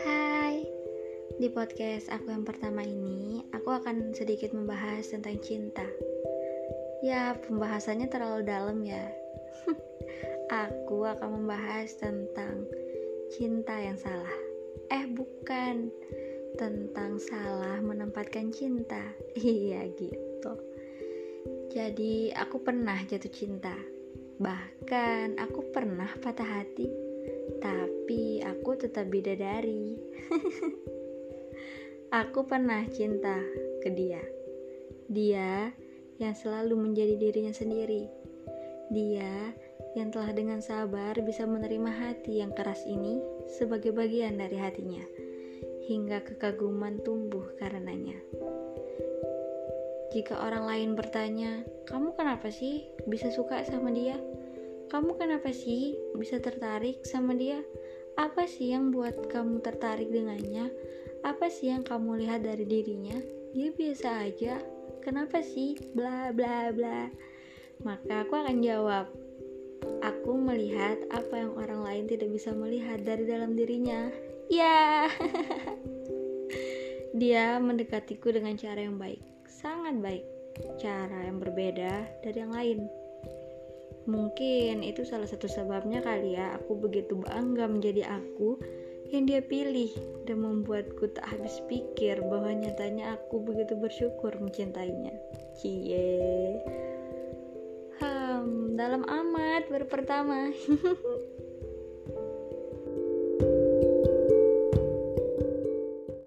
Hai, di podcast aku yang pertama ini aku akan sedikit membahas tentang cinta. Ya, pembahasannya terlalu dalam ya. Aku akan membahas tentang cinta yang salah. Bukan, tentang salah menempatkan cinta. Iya gitu. Jadi aku pernah jatuh cinta, bahkan aku pernah patah hati, tapi aku tetap bidadari. Aku pernah cinta ke dia yang selalu menjadi dirinya sendiri, dia yang telah dengan sabar bisa menerima hati yang keras ini sebagai bagian dari hatinya, hingga kekaguman tumbuh karenanya. Jika orang lain bertanya, kamu kenapa sih bisa suka sama dia? Kamu kenapa sih bisa tertarik sama dia? Apa sih yang buat kamu tertarik dengannya? Apa sih yang kamu lihat dari dirinya? Dia biasa aja, kenapa sih? Bla bla bla. Maka aku akan jawab, aku melihat apa yang orang lain tidak bisa melihat dari dalam dirinya. Ya. Dia mendekatiku dengan cara yang baik, sangat baik, cara yang berbeda dari yang lain. Mungkin itu salah satu sebabnya kali ya, aku begitu bangga menjadi aku yang dia pilih, dan membuatku tak habis pikir bahwa nyatanya aku begitu bersyukur mencintainya. Cie, dalam amat baru pertama.